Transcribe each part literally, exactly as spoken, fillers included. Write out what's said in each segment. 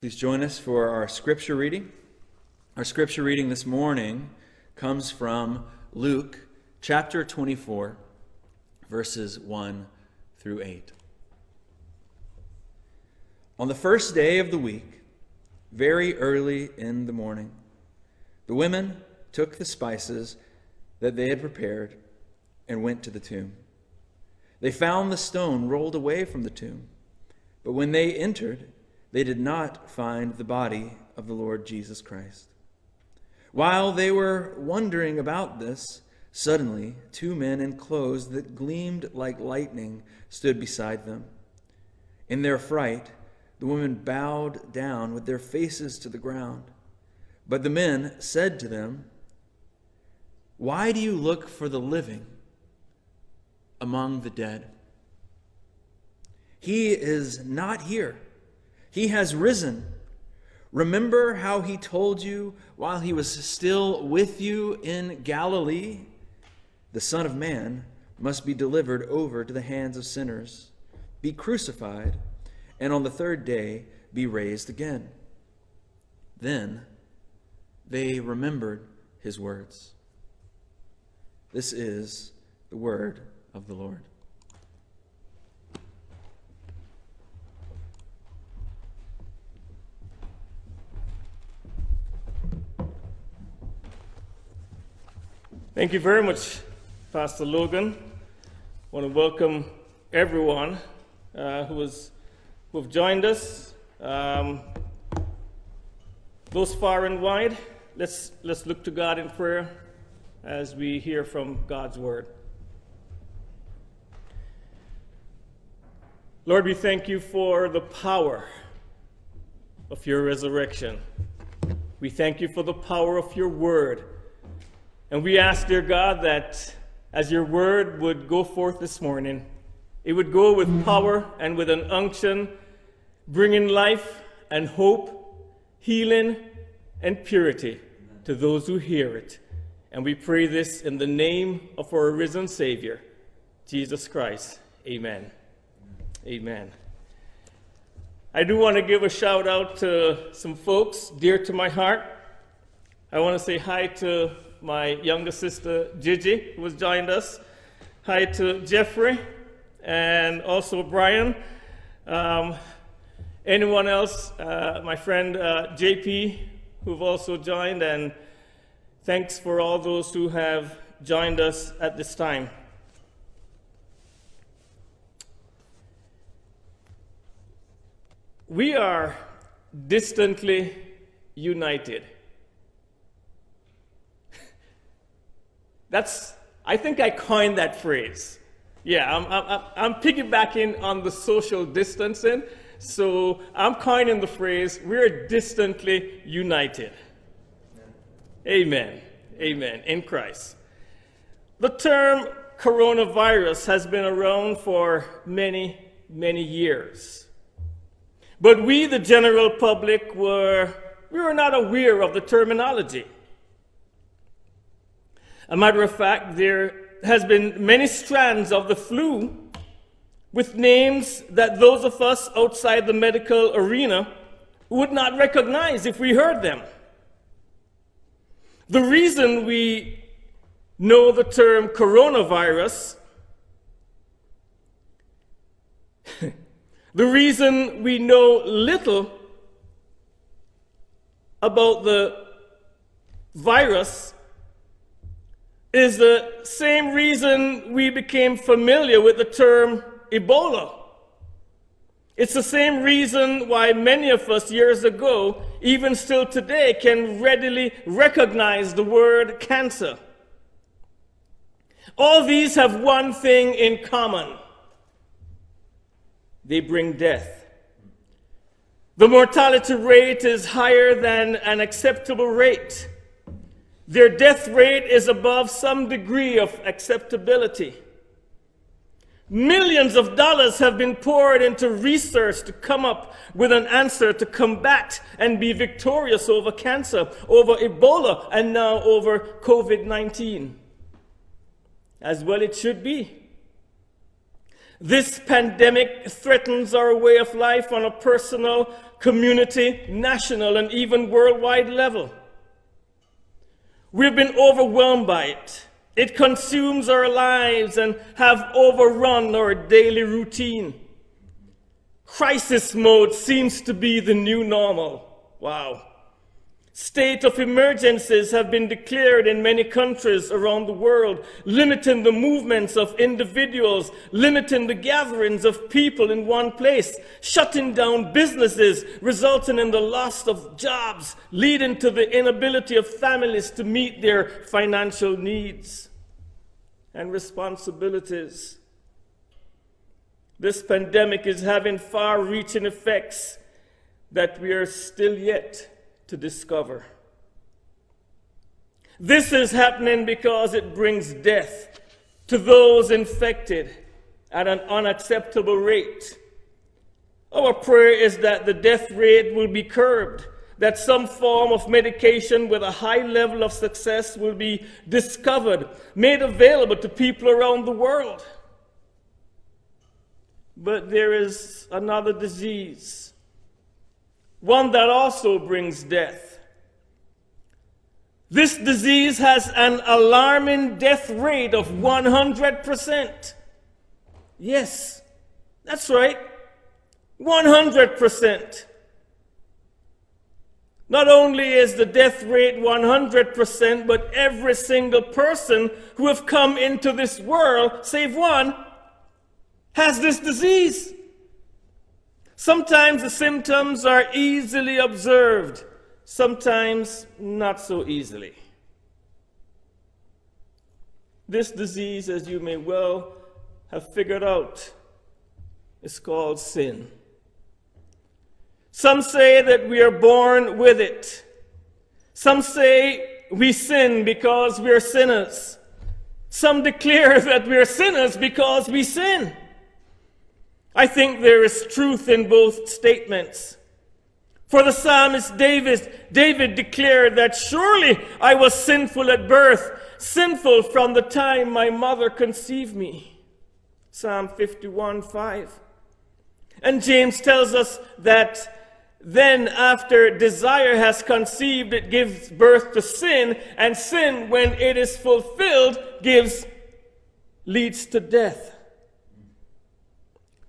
Please join us for our scripture reading. Our scripture reading this morning comes from Luke chapter twenty-four, verses one through eight. On the first day of the week, very early in the morning, the women took the spices that they had prepared and went to the tomb. They found the stone rolled away from the tomb, but when they entered, they did not find the body of the Lord Jesus Christ. While they were wondering about this, suddenly two men in clothes that gleamed like lightning stood beside them. In their fright, the women bowed down with their faces to the ground. But the men said to them, "Why do you look for the living among the dead? He is not here. He has risen. Remember how he told you while he was still with you in Galilee? The Son of Man must be delivered over to the hands of sinners, be crucified, and on the third day be raised again." Then they remembered his words. This is the word of the Lord. Thank you very much, Pastor Logan. I want to welcome everyone uh, who has who have joined us, um, those far and wide. Let's let's look to God in prayer as we hear from God's word. Lord, we thank you for the power of your resurrection. We thank you for the power of your word. And we ask, dear God, that as your word would go forth this morning, it would go with power and with an unction, bringing life and hope, healing and purity to those who hear it. And we pray this in the name of our risen Savior, Jesus Christ. Amen. Amen. I do want to give a shout out to some folks dear to my heart. I want to say hi to my younger sister, Gigi, who has joined us. Hi to Jeffrey and also Brian. Um, anyone else, uh, my friend uh, J P, who've also joined, and thanks for all those who have joined us at this time. We are distantly united. That's, I think I coined that phrase. Yeah, I'm, I'm, I'm piggybacking on the social distancing, so I'm coining the phrase, we're distantly united. Amen. Amen. In Christ. The term coronavirus has been around for many, many years. But we, the general public, were, we were not aware of the terminology. A matter of fact, there has been many strands of the flu with names that those of us outside the medical arena would not recognize if we heard them. The reason we know the term coronavirus, the reason we know little about the virus is the same reason we became familiar with the term Ebola. It's the same reason why many of us years ago, even still today, can readily recognize the word cancer. All these have one thing in common. They bring death. The mortality rate is higher than an acceptable rate. Their death rate is above some degree of acceptability. Millions of dollars have been poured into research to come up with an answer to combat and be victorious over cancer, over Ebola, and now over COVID nineteen. As well it should be. This pandemic threatens our way of life on a personal, community, national, and even worldwide level. We've been overwhelmed by it. It consumes our lives and have overrun our daily routine. Crisis mode seems to be the new normal. Wow. State of emergencies have been declared in many countries around the world, limiting the movements of individuals, limiting the gatherings of people in one place, shutting down businesses, resulting in the loss of jobs, leading to the inability of families to meet their financial needs and responsibilities. This pandemic is having far-reaching effects that we are still yet to discover. This is happening because it brings death to those infected at an unacceptable rate. Our prayer is that the death rate will be curbed, that some form of medication with a high level of success will be discovered, made available to people around the world. But there is another disease, one that also brings death. This disease has an alarming death rate of one hundred percent. Yes, that's right, one hundred percent. Not only is the death rate one hundred percent, but every single person who have come into this world, save one, has this disease. Sometimes the symptoms are easily observed, sometimes not so easily. This disease, as you may well have figured out, is called sin. Some say that we are born with it. Some say we sin because we are sinners. Some declare that we are sinners because we sin. I think there is truth in both statements. For the psalmist David, David declared that surely I was sinful at birth, sinful from the time my mother conceived me. Psalm fifty-one five. And James tells us that then after desire has conceived, it gives birth to sin, and sin, when it is fulfilled, gives, leads to death.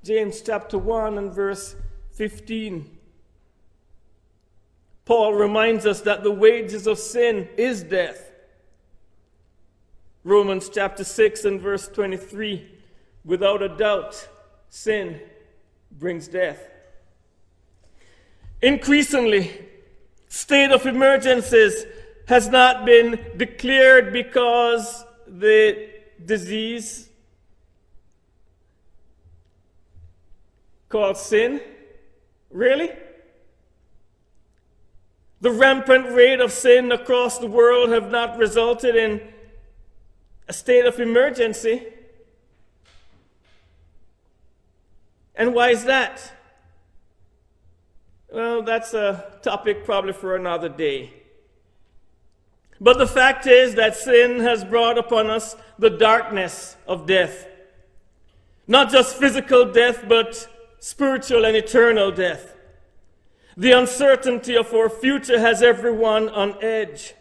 James chapter one and verse fifteen. Paul reminds us that the wages of sin is death. Romans chapter six and verse twenty-three. Without a doubt, sin brings death. Increasingly, state of emergencies has not been declared because the disease called sin? Really? The rampant rate of sin across the world have not resulted in a state of emergency. And why is that? Well, that's a topic probably for another day. But the fact is that sin has brought upon us the darkness of death. Not just physical death, but spiritual and eternal death. The uncertainty of our future has everyone on edge.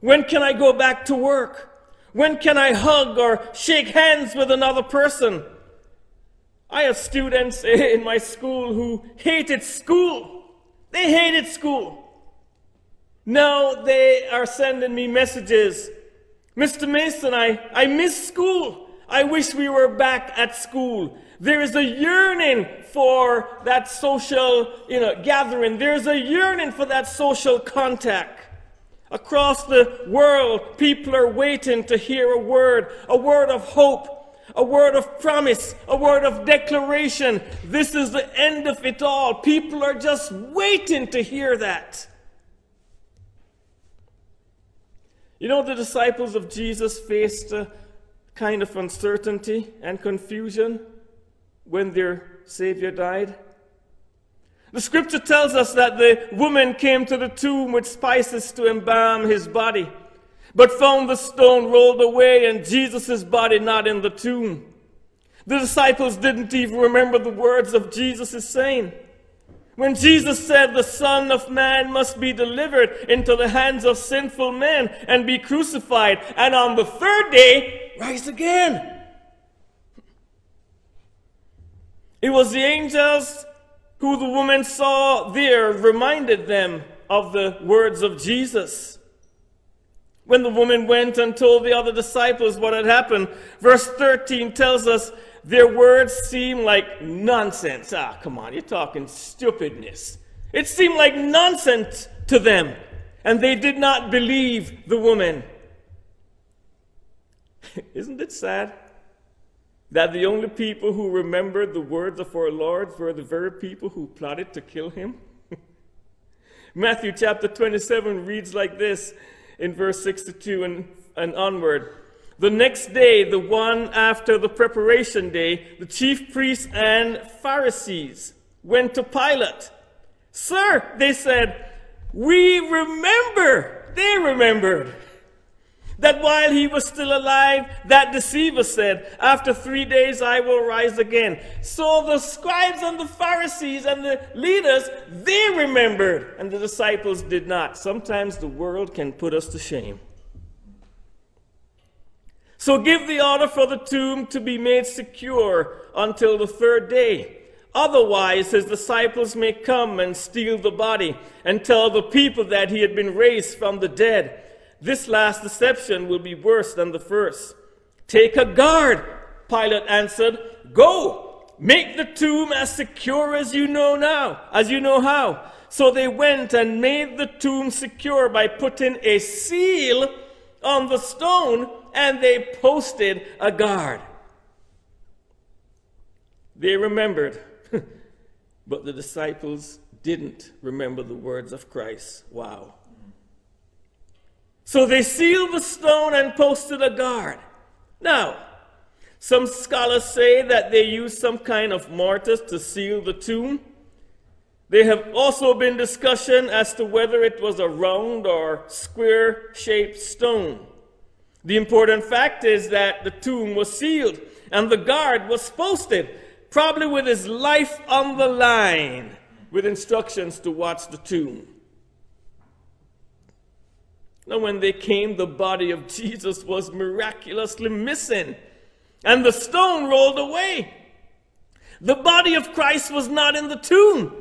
When can I go back to work? When can I hug or shake hands with another person? I have students in my school who hated school. They hated school. Now they are sending me messages. Mister Mason, I, I miss school. I wish we were back at school. There is a yearning for that social, you know, gathering. There is a yearning for that social contact. Across the world, people are waiting to hear a word, a word of hope, a word of promise, a word of declaration. This is the end of it all. People are just waiting to hear that. You know, the disciples of Jesus faced a kind of uncertainty and confusion when their Savior died. The scripture tells us that the woman came to the tomb with spices to embalm his body, but found the stone rolled away and Jesus' body not in the tomb. The disciples didn't even remember the words of Jesus' saying. When Jesus said the Son of Man must be delivered into the hands of sinful men and be crucified, and on the third day, rise again. It was the angels who the woman saw there reminded them of the words of Jesus. When the woman went and told the other disciples what had happened, verse thirteen tells us their words seemed like nonsense. Ah, come on, you're talking stupidness. It seemed like nonsense to them, and they did not believe the woman. Isn't it sad that the only people who remembered the words of our Lord were the very people who plotted to kill him? Matthew chapter twenty-seven reads like this in verse sixty-two and, and onward. The next day, the one after the preparation day, the chief priests and Pharisees went to Pilate. Sir, they said, we remember, they remembered, that while he was still alive, that deceiver said, after three days I will rise again. So the scribes and the Pharisees and the leaders, they remembered, and the disciples did not. Sometimes the world can put us to shame. So give the order for the tomb to be made secure until the third day. Otherwise, his disciples may come and steal the body and tell the people that he had been raised from the dead. This last deception will be worse than the first. Take a guard, Pilate answered. Go, make the tomb as secure as you know now, as you know how. So they went and made the tomb secure by putting a seal on the stone, and they posted a guard. They remembered, but the disciples didn't remember the words of Christ. Wow. So they sealed the stone and posted a guard. Now, some scholars say that they used some kind of mortise to seal the tomb. There have also been discussion as to whether it was a round or square-shaped stone. The important fact is that the tomb was sealed and the guard was posted, probably with his life on the line, with instructions to watch the tomb. Now when they came, the body of Jesus was miraculously missing, and the stone rolled away. The body of Christ was not in the tomb.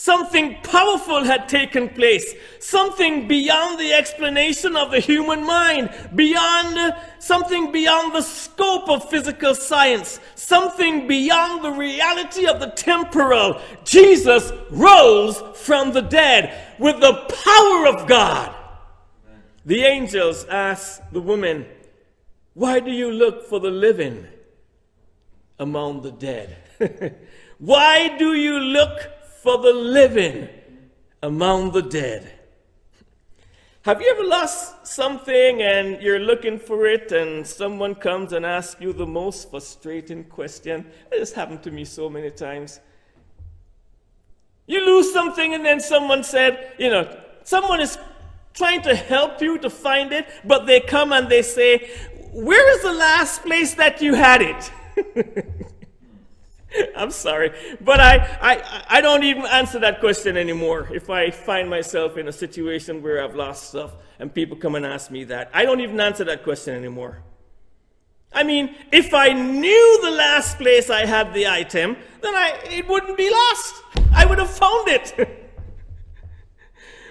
Something powerful had taken place, something beyond the explanation of the human mind, beyond something beyond the scope of physical science, something beyond the reality of the temporal. Jesus rose from the dead with the power of God. The angels asked the woman, why do you look for the living among the dead? Why do you look for the living among the dead? Have you ever lost something and you're looking for it and someone comes and asks you the most frustrating question? This happened to me so many times. You lose something and then someone said, you know, someone is trying to help you to find it, but they come and they say, where is the last place that you had it? I'm sorry, but I, I, I don't even answer that question anymore if I find myself in a situation where I've lost stuff and people come and ask me that. I don't even answer that question anymore. I mean, if I knew the last place I had the item, then I, it wouldn't be lost. I would have found it.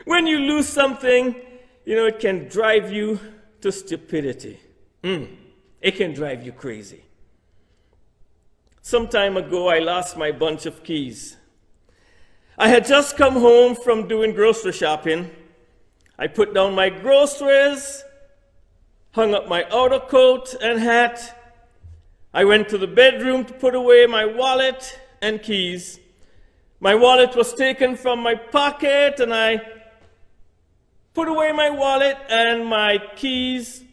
When you lose something, you know, it can drive you to stupidity. Mm, it can drive you crazy. Some time ago, I lost my bunch of keys. I had just come home from doing grocery shopping. I put down my groceries, hung up my outer coat and hat. I went to the bedroom to put away my wallet and keys. My wallet was taken from my pocket, and I put away my wallet and my keys.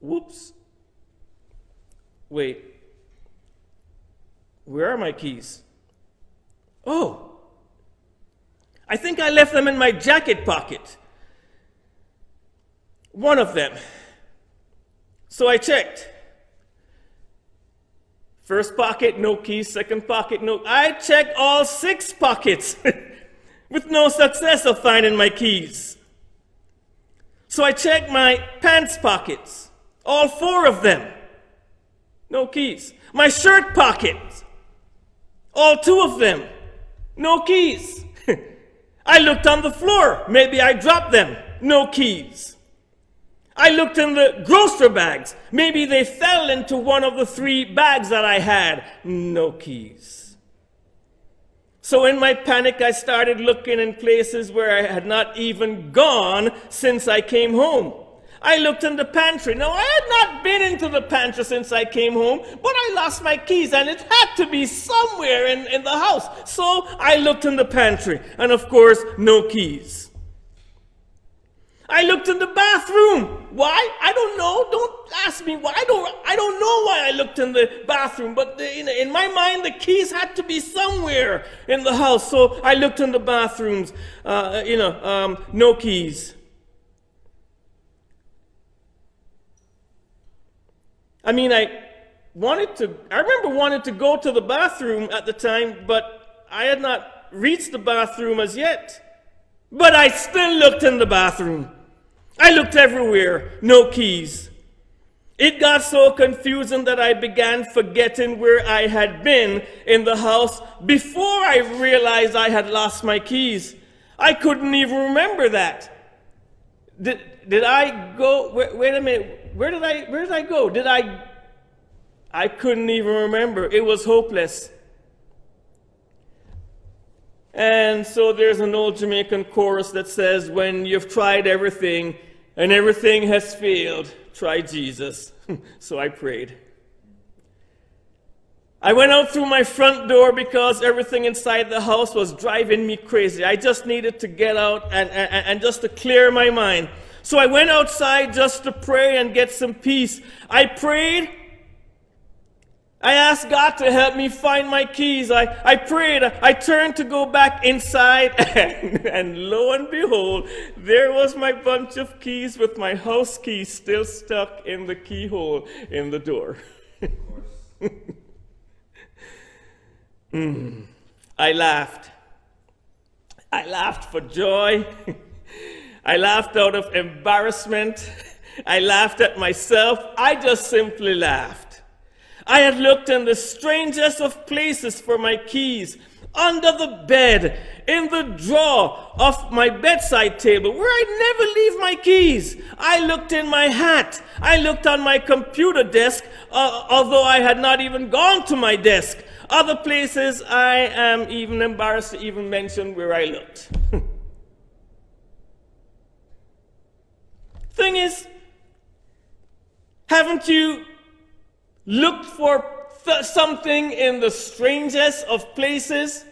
Whoops. Wait. Where are my keys? Oh, I think I left them in my jacket pocket. One of them. So I checked. First pocket, no keys. Second pocket, no... I checked all six pockets with no success of finding my keys. So I checked my pants pockets, all four of them. No keys. My shirt pockets, all two of them. No keys. I looked on the floor. Maybe I dropped them. No keys. I looked in the grocery bags. Maybe they fell into one of the three bags that I had. No keys. So in my panic, I started looking in places where I had not even gone since I came home. I looked in the pantry. Now, I had not been into the pantry since I came home, but I lost my keys, and it had to be somewhere in, in the house. So I looked in the pantry, and of course, no keys. I looked in the bathroom. Why? I don't know. Don't ask me why. I don't, I don't know why I looked in the bathroom, but the, in, in my mind, the keys had to be somewhere in the house. So I looked in the bathrooms, uh, you know, um, no keys. I mean, I wanted to, I remember wanted to go to the bathroom at the time, but I had not reached the bathroom as yet. But I still looked in the bathroom. I looked everywhere, no keys. It got so confusing that I began forgetting where I had been in the house before I realized I had lost my keys. I couldn't even remember that. Did, did I go, wait, wait a minute. Where did I, where did I go? Did I, I couldn't even remember. It was hopeless. And so there's an old Jamaican chorus that says, when you've tried everything and everything has failed, try Jesus. So I prayed. I went out through my front door because everything inside the house was driving me crazy. I just needed to get out and, and, and just to clear my mind. So I went outside just to pray and get some peace. I prayed. I asked God to help me find my keys. I, I prayed. I turned to go back inside, and, and lo and behold, there was my bunch of keys with my house key still stuck in the keyhole in the door. mm. I laughed. I laughed for joy. I laughed out of embarrassment. I laughed at myself. I just simply laughed. I had looked in the strangest of places for my keys, under the bed, in the drawer of my bedside table, where I never leave my keys. I looked in my hat. I looked on my computer desk, uh, although I had not even gone to my desk. Other places I am even embarrassed to even mention where I looked. Thing is, haven't you looked for th- something in the strangest of places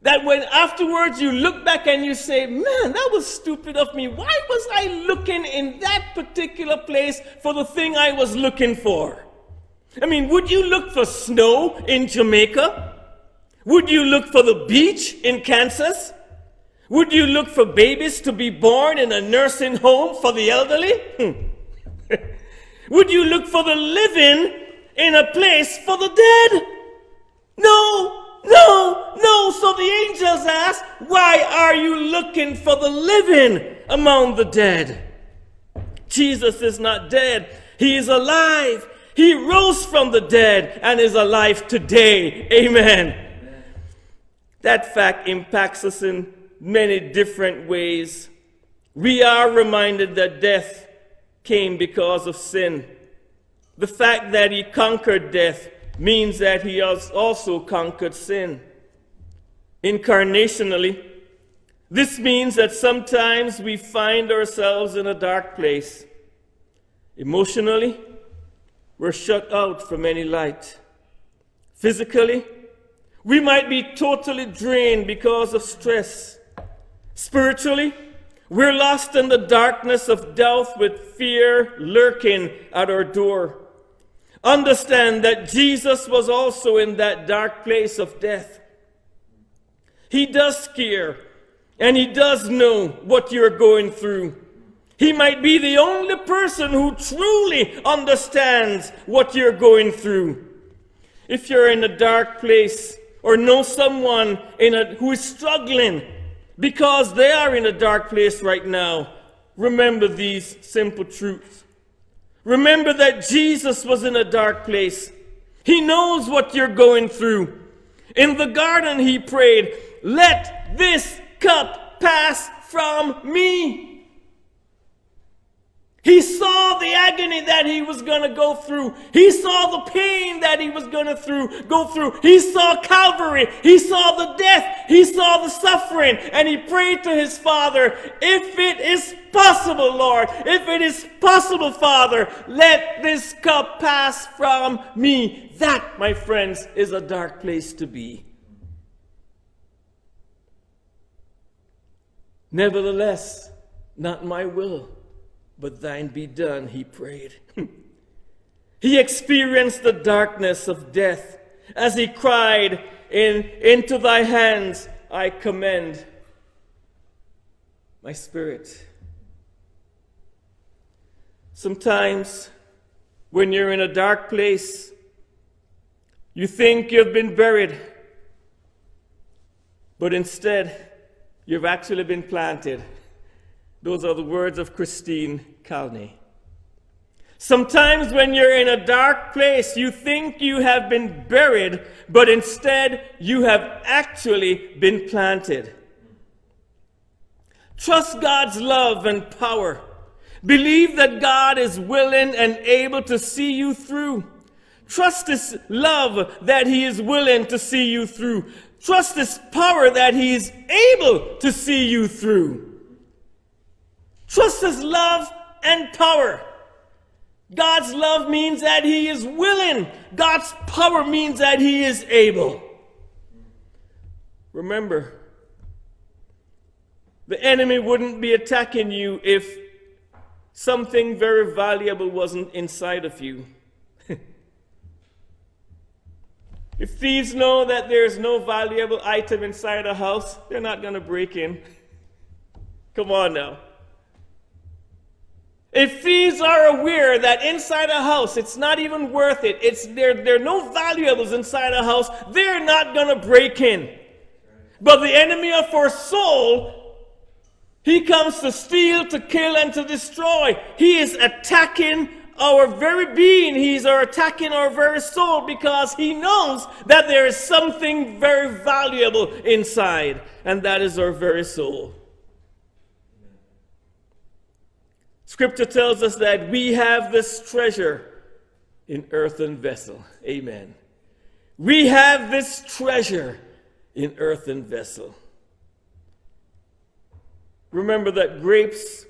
that when afterwards you look back and you say, man, that was stupid of me. Why was I looking in that particular place for the thing I was looking for? I mean, would you look for snow in Jamaica? Would you look for the beach in Kansas? Would you look for babies to be born in a nursing home for the elderly? Hmm. Would you look for the living in a place for the dead? No, no, no. So the angels asked, why are you looking for the living among the dead? Jesus is not dead. He is alive. He rose from the dead and is alive today. Amen. That fact impacts us in many different ways. We are reminded that death came because of sin. The fact that he conquered death means that he has also conquered sin. Incarnationally, this means that sometimes we find ourselves in a dark place. Emotionally, we're shut out from any light. Physically, we might be totally drained because of stress. Spiritually, we're lost in the darkness of doubt with fear lurking at our door. Understand that Jesus was also in that dark place of death. He does care, and he does know what you're going through. He might be the only person who truly understands what you're going through. If you're in a dark place or know someone in a, who is struggling because they are in a dark place right now, remember these simple truths. Remember that Jesus was in a dark place. He knows what you're going through. In the garden he prayed, "Let this cup pass from me." He saw the agony that he was going to go through. He saw the pain that he was going to through, go through. He saw Calvary. He saw the death. He saw the suffering. And he prayed to his Father, "If it is possible, Lord, if it is possible, Father, let this cup pass from me." That, my friends, is a dark place to be. "Nevertheless, not my will, but thine be done," he prayed. He experienced the darkness of death as he cried, in, "Into thy hands I commend my spirit." Sometimes when you're in a dark place, you think you've been buried, but instead, you've actually been planted. Those are the words of Christine Calney. Sometimes when you're in a dark place, you think you have been buried, but instead you have actually been planted. Trust God's love and power. Believe that God is willing and able to see you through. Trust His love that He is willing to see you through. Trust His power that He is able to see you through. Trust His love and power. God's love means that He is willing. God's power means that He is able. Remember, the enemy wouldn't be attacking you if something very valuable wasn't inside of you. If thieves know that there is no valuable item inside a house, they're not going to break in. Come on now. If thieves are aware that inside a house, it's not even worth it, it's, there, there are no valuables inside a house, they're not going to break in. But the enemy of our soul, he comes to steal, to kill, and to destroy. He is attacking our very being. He's attacking our very soul because he knows that there is something very valuable inside, and that is our very soul. Scripture tells us that we have this treasure in earthen vessel. Amen. We have this treasure in earthen vessel. Remember that grapes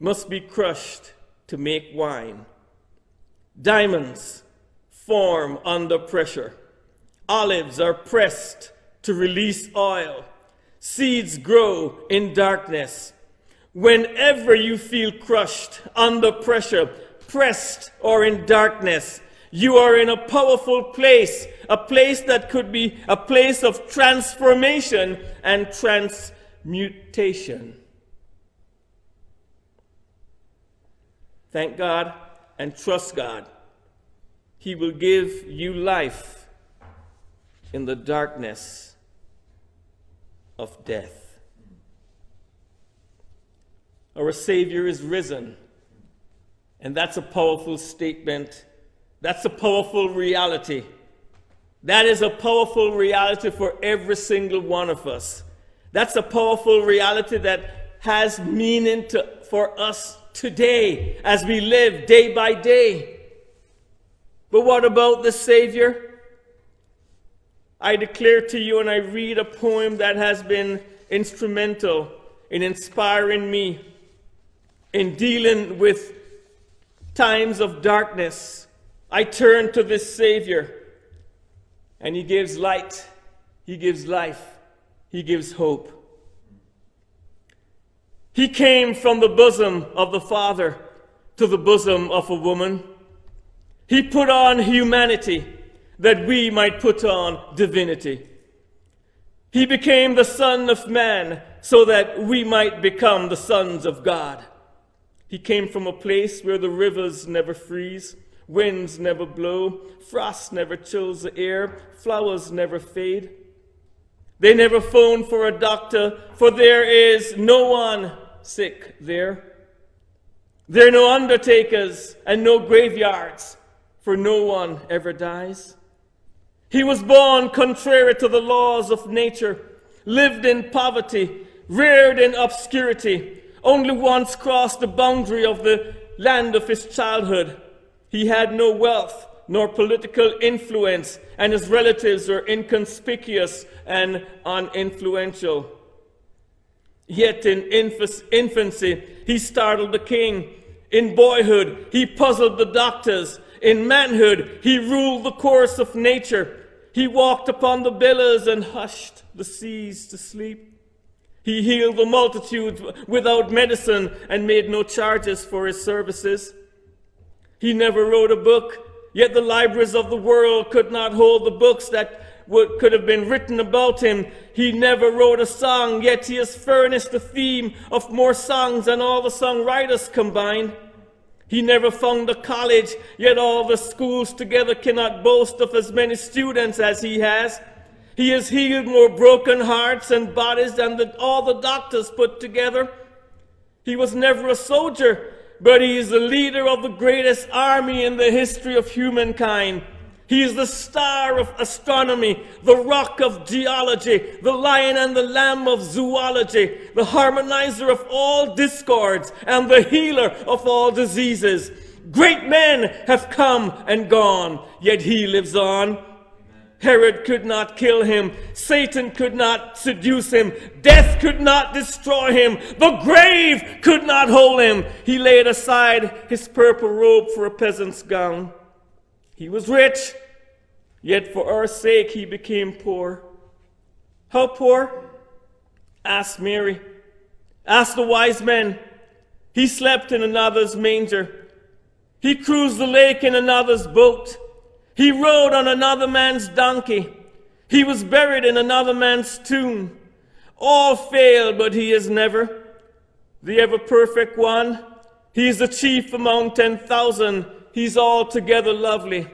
must be crushed to make wine. Diamonds form under pressure. Olives are pressed to release oil. Seeds grow in darkness. Whenever you feel crushed, under pressure, pressed, or in darkness, you are in a powerful place, a place that could be a place of transformation and transmutation. Thank God and trust God. He will give you life in the darkness of death. Our Savior is risen, and that's a powerful statement. That's a powerful reality. That is a powerful reality for every single one of us. That's a powerful reality that has meaning to, for us today, as we live day by day. But what about the Savior? I declare to you, and I read a poem that has been instrumental in inspiring me in dealing with times of darkness. I turn to this Savior, and He gives light, He gives life, He gives hope. He came from the bosom of the Father to the bosom of a woman. He put on humanity that we might put on divinity. He became the Son of Man so that we might become the sons of God. He came from a place where the rivers never freeze, winds never blow, frost never chills the air, flowers never fade. They never phone for a doctor, for there is no one sick there. There are no undertakers and no graveyards, for no one ever dies. He was born contrary to the laws of nature, lived in poverty, reared in obscurity, only once crossed the boundary of the land of his childhood. He had no wealth nor political influence, and his relatives were inconspicuous and uninfluential. Yet in inf- infancy, he startled the king. In boyhood, he puzzled the doctors. In manhood, he ruled the course of nature. He walked upon the billows and hushed the seas to sleep. He healed the multitude without medicine and made no charges for his services. He never wrote a book, yet the libraries of the world could not hold the books that would, could have been written about him. He never wrote a song, yet he has furnished the theme of more songs than all the songwriters combined. He never founded a college, yet all the schools together cannot boast of as many students as he has. He has healed more broken hearts and bodies than the, all the doctors put together. He was never a soldier, but he is the leader of the greatest army in the history of humankind. He is the star of astronomy, the rock of geology, the lion and the lamb of zoology, the harmonizer of all discords, and the healer of all diseases. Great men have come and gone, yet he lives on. Herod could not kill him. Satan could not seduce him. Death could not destroy him. The grave could not hold him. He laid aside his purple robe for a peasant's gown. He was rich, yet for our sake he became poor. How poor? Asked Mary. Asked the wise men. He slept in another's manger. He cruised the lake in another's boat. He rode on another man's donkey. He was buried in another man's tomb. All fail, but he is never. The ever-perfect one. He is the chief among ten thousand. He's altogether lovely.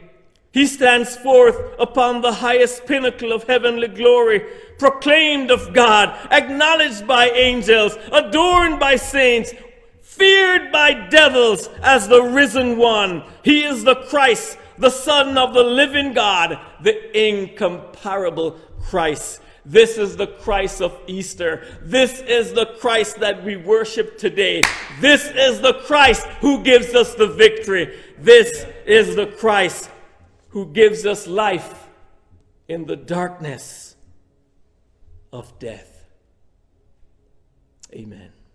He stands forth upon the highest pinnacle of heavenly glory, proclaimed of God, acknowledged by angels, adorned by saints, feared by devils as the risen one. He is the Christ, the Son of the living God, the incomparable Christ. This is the Christ of Easter. This is the Christ that we worship today. This is the Christ who gives us the victory. This is the Christ who gives us life in the darkness of death. Amen.